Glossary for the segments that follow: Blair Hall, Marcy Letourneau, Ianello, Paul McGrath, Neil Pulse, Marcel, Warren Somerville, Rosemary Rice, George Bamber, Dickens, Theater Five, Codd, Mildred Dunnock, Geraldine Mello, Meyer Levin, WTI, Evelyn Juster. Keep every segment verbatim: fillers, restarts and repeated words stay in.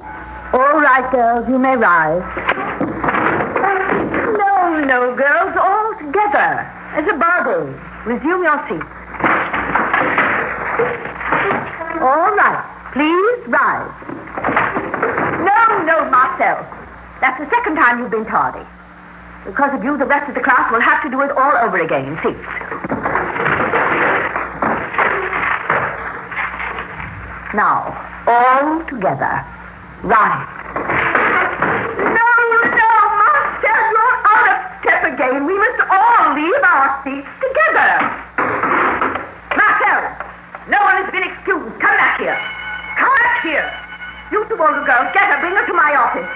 All right, girls, you may rise. No, no, girls, all together. As a body. Resume your seats. All right, please rise. No, no, Marcel. That's the second time you've been tardy. Because of you, the rest of the class will have to do it all over again in seats. Now, all together. Rise. No, no, Marcel, you're out of step again. We must all leave our seats together. Marcel, no one has been excused. Come back here. Come back here. You two older girls, get her, bring her to my office.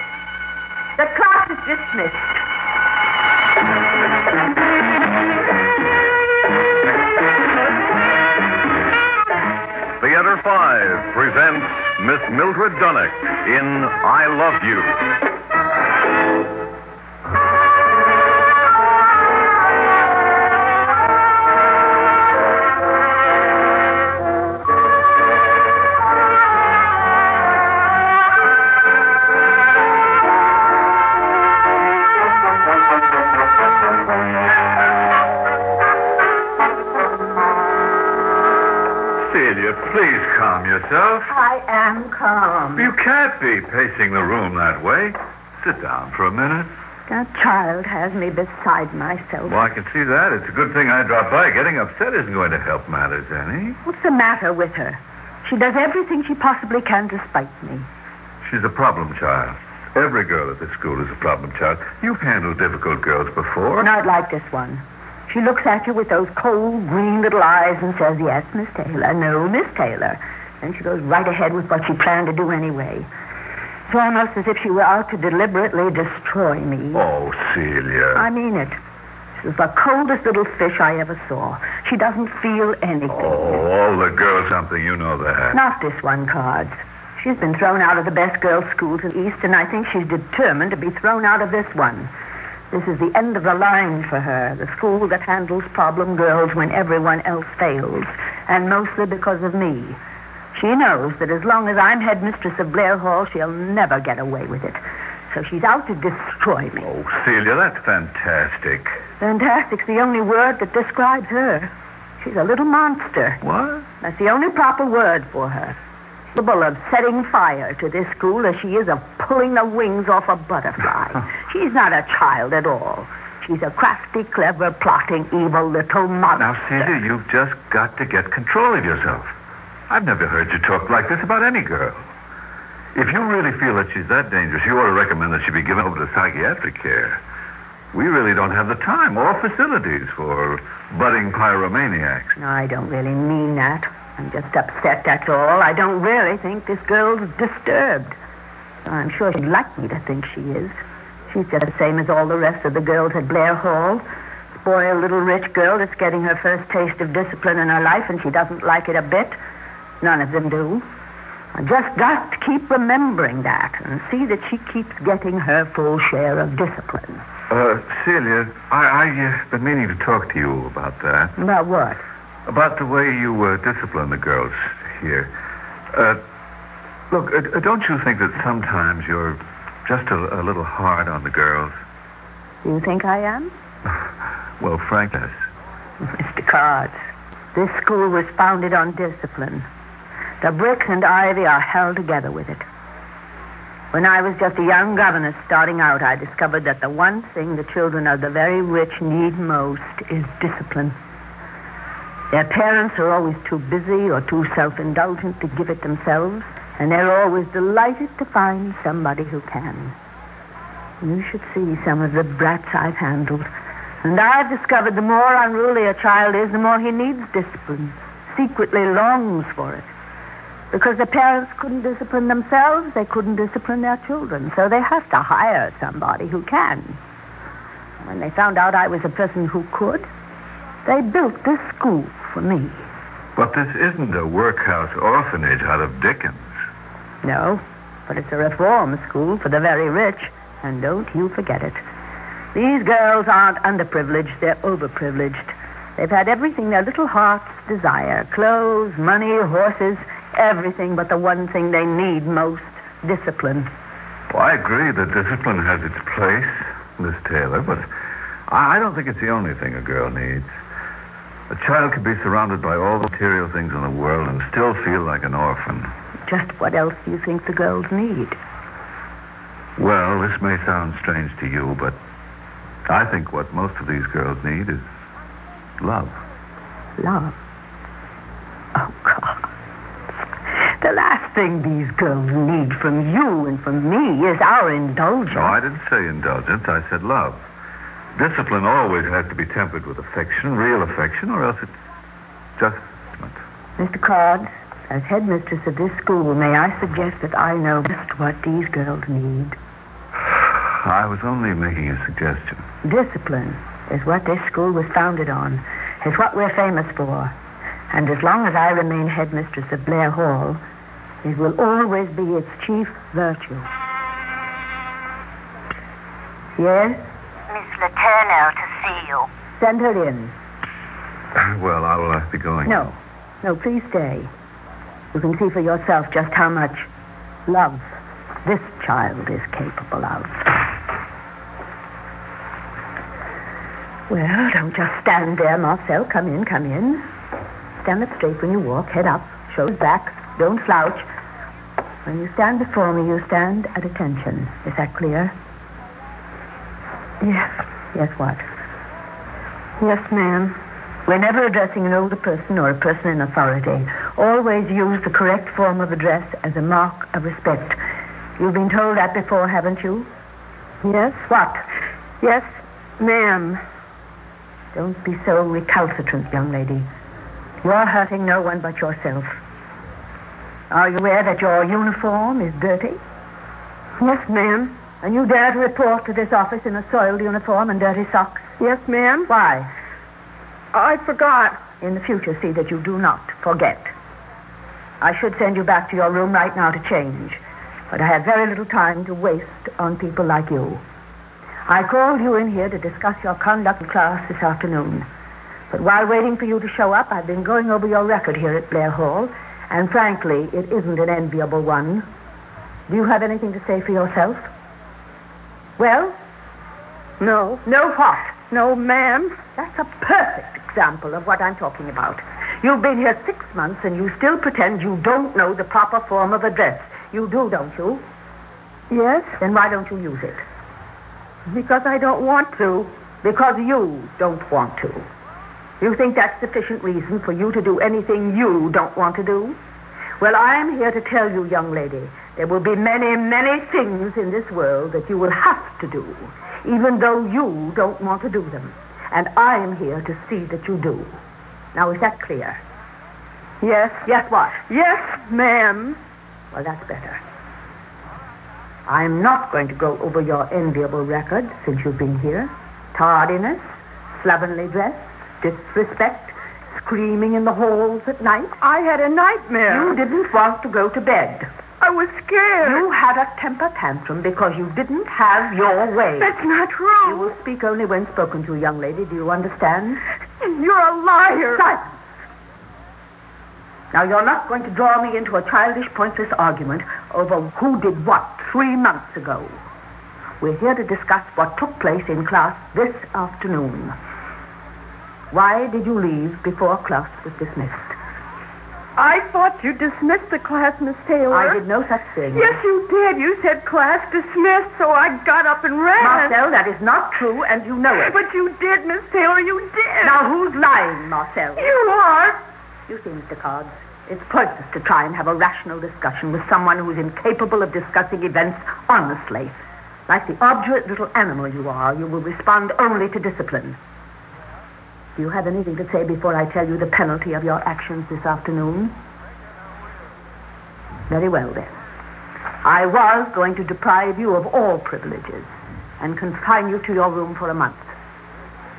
The class is dismissed. Theatre-Five presents Miss Mildred Dunnock in I Love You. Please calm yourself. I am calm. You can't be pacing the room that way. Sit down for a minute. That child has me beside myself. Well, I can see that. It's a good thing I dropped by. Getting upset isn't going to help matters any. What's the matter with her? She does everything she possibly can to spite me. She's a problem child. Every girl at this school is a problem child. You've handled difficult girls before. Not like this one. She looks at you with those cold, green little eyes and says, yes, Miss Taylor, no, Miss Taylor. And she goes right ahead with what she planned to do anyway. It's almost as if she were out to deliberately destroy me. Oh, Celia. I mean it. She's the coldest little fish I ever saw. She doesn't feel anything. Oh, all the girls something, you know that. Not this one, Cards. She's been thrown out of the best girls' schools in the East, and I think she's determined to be thrown out of this one. This is the end of the line for her, the school that handles problem girls when everyone else fails, and mostly because of me. She knows that as long as I'm headmistress of Blair Hall, she'll never get away with it. So she's out to destroy me. Oh, Celia, that's fantastic. Fantastic's the only word that describes her. She's a little monster. What? That's the only proper word for her. Capable of setting fire to this school as she is of pulling the wings off a butterfly. She's not a child at all. She's a crafty, clever, plotting, evil little monster. Now, Celia, you've just got to get control of yourself. I've never heard you talk like this about any girl. If you really feel that she's that dangerous, you ought to recommend that she be given over to psychiatric care. We really don't have the time or facilities for budding pyromaniacs. No, I don't really mean that. I'm just upset, that's all. I don't really think this girl's disturbed. I'm sure she'd like me to think she is. She's just the same as all the rest of the girls at Blair Hall. Spoiled little rich girl that's getting her first taste of discipline in her life, and she doesn't like it a bit. None of them do. I just got to keep remembering that and see that she keeps getting her full share of discipline. Uh, Celia, I, I, uh, been meaning to talk to you about that. About what? About the way you uh, discipline the girls here. Uh, look, uh, don't you think that sometimes you're just a, a little hard on the girls? Do you think I am? Well, frankly, yes. Mister Cards, this school was founded on discipline. The brick and ivy are held together with it. When I was just a young governess starting out, I discovered that the one thing the children of the very rich need most is discipline. Their parents are always too busy or too self-indulgent to give it themselves, and they're always delighted to find somebody who can. You should see some of the brats I've handled. And I've discovered the more unruly a child is, the more he needs discipline, secretly longs for it. Because the parents couldn't discipline themselves, they couldn't discipline their children, so they have to hire somebody who can. When they found out I was a person who could, they built this school for me. But this isn't a workhouse orphanage out of Dickens. No, but it's a reform school for the very rich, and don't you forget it. These girls aren't underprivileged, they're overprivileged. They've had everything their little hearts desire, clothes, money, horses, everything but the one thing they need most, discipline. Well, I agree that discipline has its place, Miss Taylor, but I don't think it's the only thing a girl needs. A child could be surrounded by all the material things in the world and still feel like an orphan. Just what else do you think the girls need? Well, this may sound strange to you, but I think what most of these girls need is love. Love? Oh, God. The last thing these girls need from you and from me is our indulgence. No, I didn't say indulgence. I said love. Discipline always has to be tempered with affection, real affection, or else it's judgment. Mister Codd, as headmistress of this school, may I suggest that I know just what these girls need? I was only making a suggestion. Discipline is what this school was founded on, is what we're famous for. And as long as I remain headmistress of Blair Hall, it will always be its chief virtue. Yes? Miss Letourneau to see you. Send her in. Well, I'll uh, be going. No. No, please stay. You can see for yourself just how much love this child is capable of. Well, don't just stand there, Marcel. Come in, come in. Stand up straight when you walk, head up, shoulders back, don't slouch. When you stand before me, you stand at attention. Is that clear? Yes. Yes, what? Yes, ma'am. Whenever addressing an older person or a person in authority, always use the correct form of address as a mark of respect. You've been told that before, haven't you? Yes. What? Yes, ma'am. Don't be so recalcitrant, young lady. You're hurting no one but yourself. Are you aware that your uniform is dirty? Yes, ma'am. And you dare to report to this office in a soiled uniform and dirty socks? Yes, ma'am. Why? I forgot. In the future, see that you do not forget. I should send you back to your room right now to change, but I have very little time to waste on people like you. I called you in here to discuss your conduct in class this afternoon. But while waiting for you to show up, I've been going over your record here at Blair Hall, and frankly, it isn't an enviable one. Do you have anything to say for yourself? Well? No. No what? No, ma'am. That's a perfect example of what I'm talking about. You've been here six months, and you still pretend you don't know the proper form of address. You do, don't you? Yes. Then why don't you use it? Because I don't want to. Because you don't want to. You think that's sufficient reason for you to do anything you don't want to do? Well, I'm here to tell you, young lady, there will be many, many things in this world that you will have to do, even though you don't want to do them. And I'm here to see that you do. Now, is that clear? Yes. Yes, what? Yes, ma'am. Well, that's better. I'm not going to go over your enviable record since you've been here. Tardiness, slovenly dress, disrespect, screaming in the halls at night. I had a nightmare. You didn't want to go to bed. I was scared. You had a temper tantrum because you didn't have your way. That's not true. You will speak only when spoken to, young lady. Do you understand? You're a liar. Silence. Now, you're not going to draw me into a childish, pointless argument over who did what three months ago. We're here to discuss what took place in class this afternoon. Why did you leave before class was dismissed? I thought you dismissed the class, Miss Taylor. I did no such thing. Yes, you did. You said class dismissed, so I got up and ran. Marcel, that is not true, and you know it. But you did, Miss Taylor, you did. Now, who's lying, Marcel? You are. You see, Mister Codd, it's pointless to try and have a rational discussion with someone who's incapable of discussing events honestly. Like the obdurate little animal you are, you will respond only to discipline. Do you have anything to say before I tell you the penalty of your actions this afternoon? Very well, then. I was going to deprive you of all privileges and confine you to your room for a month.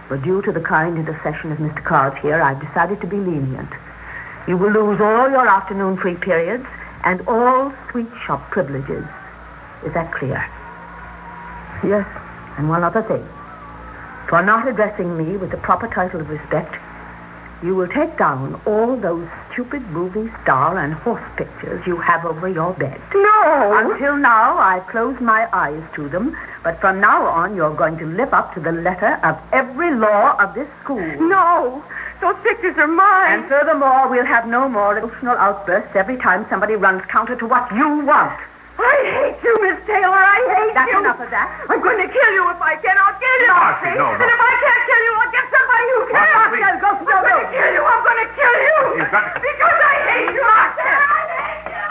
But due to the kind intercession of Mister Codd here, I've decided to be lenient. You will lose all your afternoon free periods and all sweet shop privileges. Is that clear? Yes. And one other thing. For not addressing me with the proper title of respect, you will take down all those Cupid movies, doll, and horse pictures you have over your bed. No! Until now, I've closed my eyes to them, but from now on, you're going to live up to the letter of every law of this school. No! Those pictures are mine. And furthermore, we'll have no more emotional outbursts every time somebody runs counter to what you want. I hate you, Miss Taylor. I hate That's you. That's enough of that. I'm going to kill you if I can. I'll kill you. Marcy, no, no. And if I can't kill you, I'll get somebody who can. Marcy, Marcy, please. Go, go, go. I'm going to kill you. I'm going to kill you. You've got to... Because I hate you, Marcy. I hate you.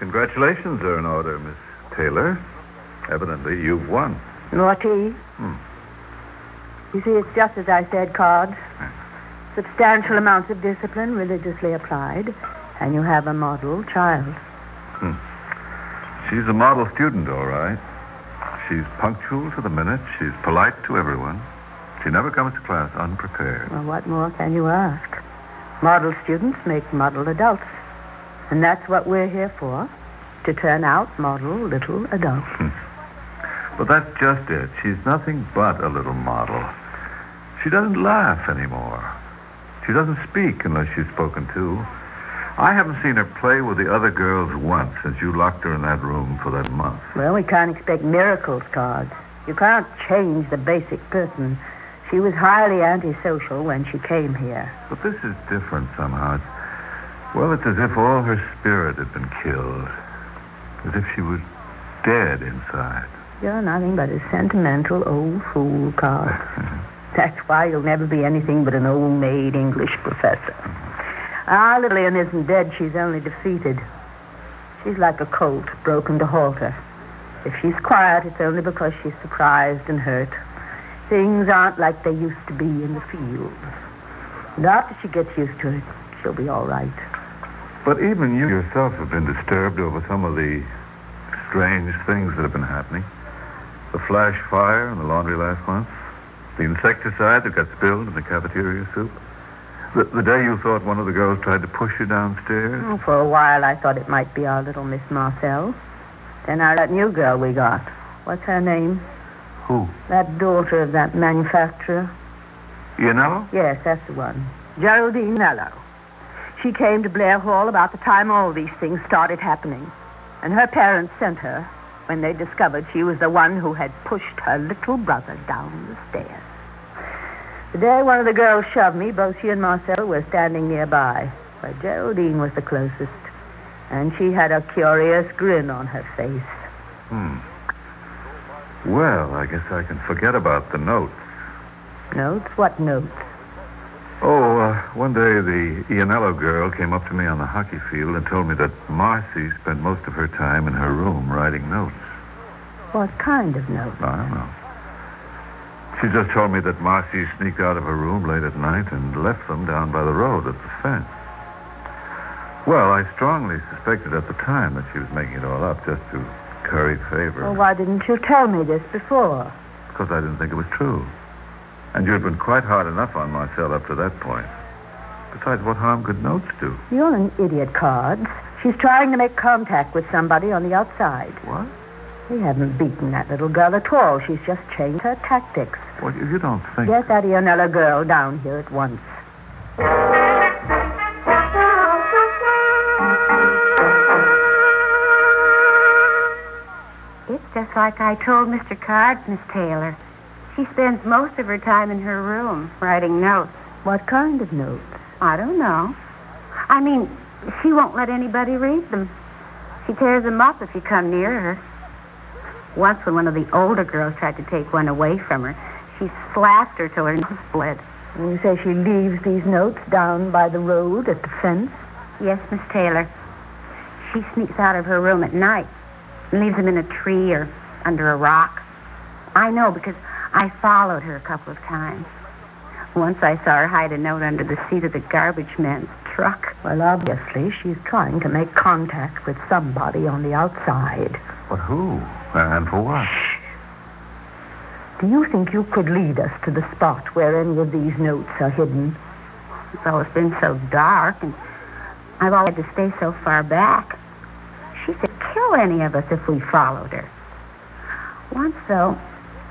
Congratulations are in order, Miss Taylor. Evidently, you've won. Naughty. Hmm. You see, it's just as I said, Card. Yes. Substantial amounts of discipline religiously applied, and you have a model child. Hmm. She's a model student, all right. She's punctual to the minute. She's polite to everyone. She never comes to class unprepared. Well, what more can you ask? Model students make model adults, and that's what we're here for. To turn out model little adults. But that's just it. She's nothing but a little model. She doesn't laugh anymore. She doesn't speak unless she's spoken to. I haven't seen her play with the other girls once since you locked her in that room for that month. Well, we can't expect miracles, Cards. You can't change the basic person. She was highly antisocial when she came here. But this is different somehow. It's, well, it's as if all her spirit had been killed. As if she was dead inside. You're nothing but a sentimental old fool, Carl. That's why you'll never be anything but an old maid English professor. Our little Lillian isn't dead. She's only defeated. She's like a colt broken to halter. If she's quiet, it's only because she's surprised and hurt. Things aren't like they used to be in the fields. And after she gets used to it, she'll be all right. But even you yourself have been disturbed over some of the strange things that have been happening. The flash fire in the laundry last month. The insecticide that got spilled in the cafeteria soup. The, the day you thought one of the girls tried to push you downstairs. Oh, for a while I thought it might be our little Miss Marcel. Then I that new girl we got. What's her name? Who? That daughter of that manufacturer. Mello? Yes, that's the one. Geraldine Mello. She came to Blair Hall about the time all these things started happening. And her parents sent her when they discovered she was the one who had pushed her little brother down the stairs. The day one of the girls shoved me, both she and Marcel were standing nearby, where Geraldine was the closest. And she had a curious grin on her face. Hmm. Well, I guess I can forget about the notes. Notes? What notes? Oh, uh, one day the Ianello girl came up to me on the hockey field and told me that Marcy spent most of her time in her room writing notes. What kind of notes? I don't know. She just told me that Marcy sneaked out of her room late at night and left them down by the road at the fence. Well, I strongly suspected at the time that she was making it all up just to curry favor. Well, why didn't you tell me this before? Because I didn't think it was true. And you'd been quite hard enough on Marcel up to that point. Besides, what harm could notes do? You're an idiot, Cards. She's trying to make contact with somebody on the outside. What? We haven't beaten that little girl at all. She's just changed her tactics. Well, you don't think... Get that Ianella girl down here at once. It's just like I told Mister Cards, Miss Taylor. She spends most of her time in her room writing notes. What kind of notes? I don't know. I mean, she won't let anybody read them. She tears them up if you come near her. Once when one of the older girls tried to take one away from her, she slapped her till her nose bled. And you say she leaves these notes down by the road at the fence? Yes, Miss Taylor. She sneaks out of her room at night and leaves them in a tree or under a rock. I know because... I followed her a couple of times. Once I saw her hide a note under the seat of the garbage man's truck. Well, obviously, she's trying to make contact with somebody on the outside. But who? And for what? Do you think you could lead us to the spot where any of these notes are hidden? It's always been so dark, and I've always had to stay so far back. She could kill any of us if we followed her. Once, though,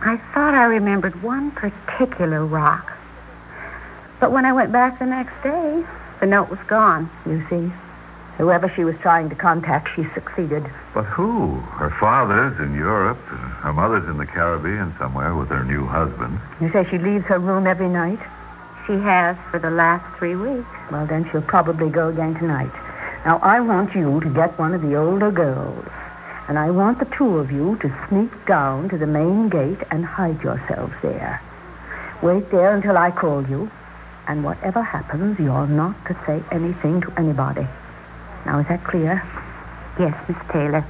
I thought I remembered one particular rock. But when I went back the next day, the note was gone. You see, whoever she was trying to contact, she succeeded. But who? Her father's in Europe, and her mother's in the Caribbean somewhere with her new husband. You say she leaves her room every night? She has for the last three weeks. Well, then she'll probably go again tonight. Now, I want you to get one of the older girls, and I want the two of you to sneak down to the main gate and hide yourselves there. Wait there until I call you, and whatever happens, you're not to say anything to anybody. Now, is that clear? Yes, Miss Taylor.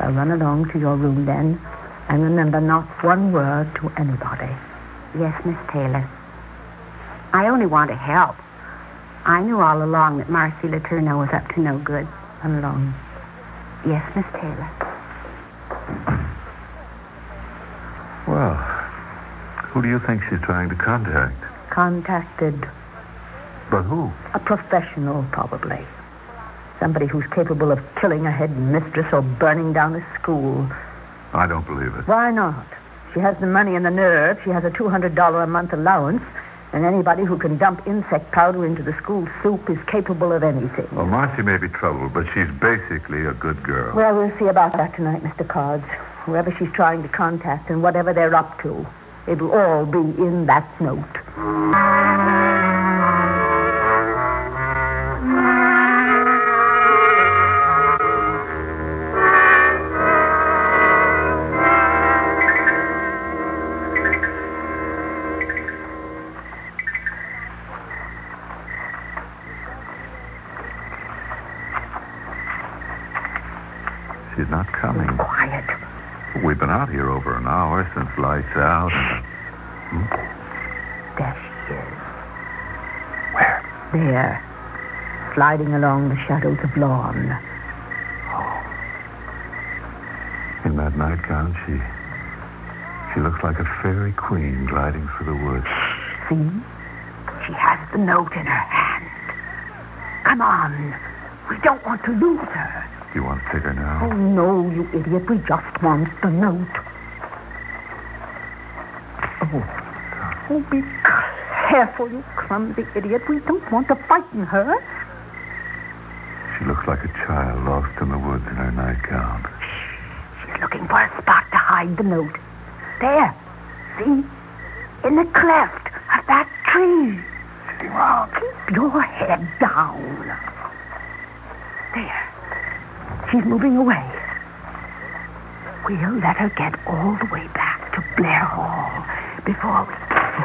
Well, run along to your room then, and remember not one word to anybody. Yes, Miss Taylor. I only want to help. I knew all along that Marcy Letourneau was up to no good. Run along. Yes, Miss Taylor. Well, who do you think she's trying to contact? Contacted. But who? A professional, probably. Somebody who's capable of killing a head mistress or burning down a school. I don't believe it. Why not? She has the money and the nerve. She has a two hundred dollars a month allowance. And anybody who can dump insect powder into the school soup is capable of anything. Well, Marcy may be troubled, but she's basically a good girl. Well, we'll see about that tonight, Mister Cards. Whoever she's trying to contact and whatever they're up to, it'll all be in that note. She's not coming. Be quiet. We've been out here over an hour since lights out. And... Hmm? There she is. Where? There. Sliding along the shadows of lawn. Oh. In that nightgown, she... She looks like a fairy queen gliding through the woods. See? She has the note in her hand. Come on. We don't want to lose her. You want to take her now? Oh, no, you idiot. We just want the note. Oh. Oh, be careful, you clumsy idiot. We don't want to frighten her. She looks like a child lost in the woods in her nightgown. Shh. She's looking for a spot to hide the note. There. See? In the cleft of that tree. Sitting round. Keep your head down. There. She's moving away. We'll let her get all the way back to Blair Hall before we...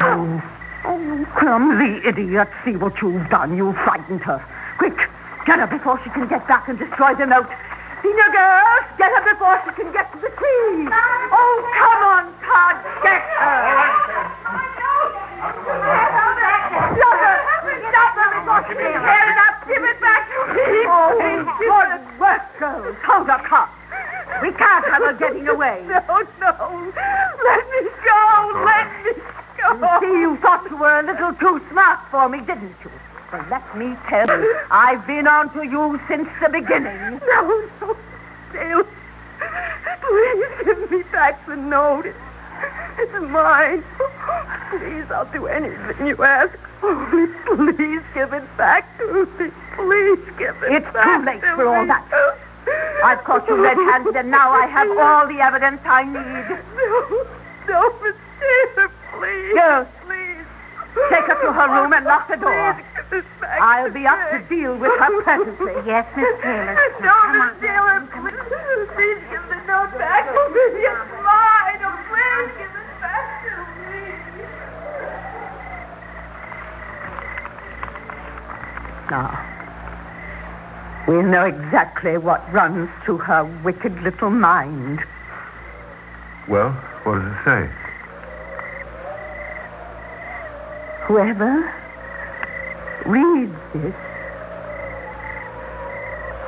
Oh, oh, you clumsy idiot. See what you've done. You frightened her. Quick, get her before she can get back and destroy the note. Senior girl, get her before she can get to the tree. Oh, come on, Todd. Get her. Stop her. Stop her before she can get it up. Give it back. Oh, good work, girls. Hold up, Hop. We can't have her getting away. No, no. Let me go. Let me go. You see, you thought you were a little too smart for me, didn't you? Well, let me tell you, I've been on to you since the beginning. No, no, Dale. Please give me back the note. It's mine. Please, I'll do anything you ask. Only please give it back to me. Please give it it's back to me. It's too late for all that. I've caught you red-handed, and now I have all the evidence I need. No, no, Miss Taylor, please. Girls, please. Take her to her room and lock the door. I'll be up to deal with her presently. Yes, Miss Taylor. No, Miss Taylor, please. Please give the note back to me. It's mine. Oh, please give it back to me. Now, we know exactly what runs through her wicked little mind. Well, what does it say? whoever reads this,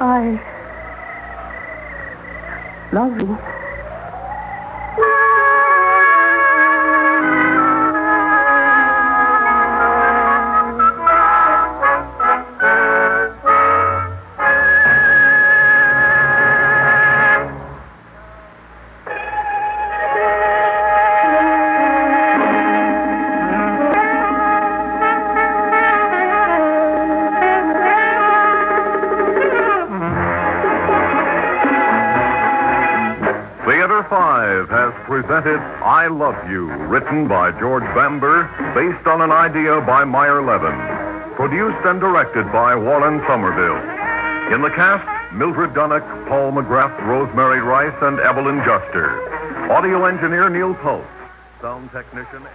I love you. Theatre-Five has presented I Love You, written by George Bamber, based on an idea by Meyer Levin, produced and directed by Warren Somerville. In the cast, Mildred Dunnock, Paul McGrath, Rosemary Rice, and Evelyn Juster. Audio engineer Neil Pulse. Sound technician...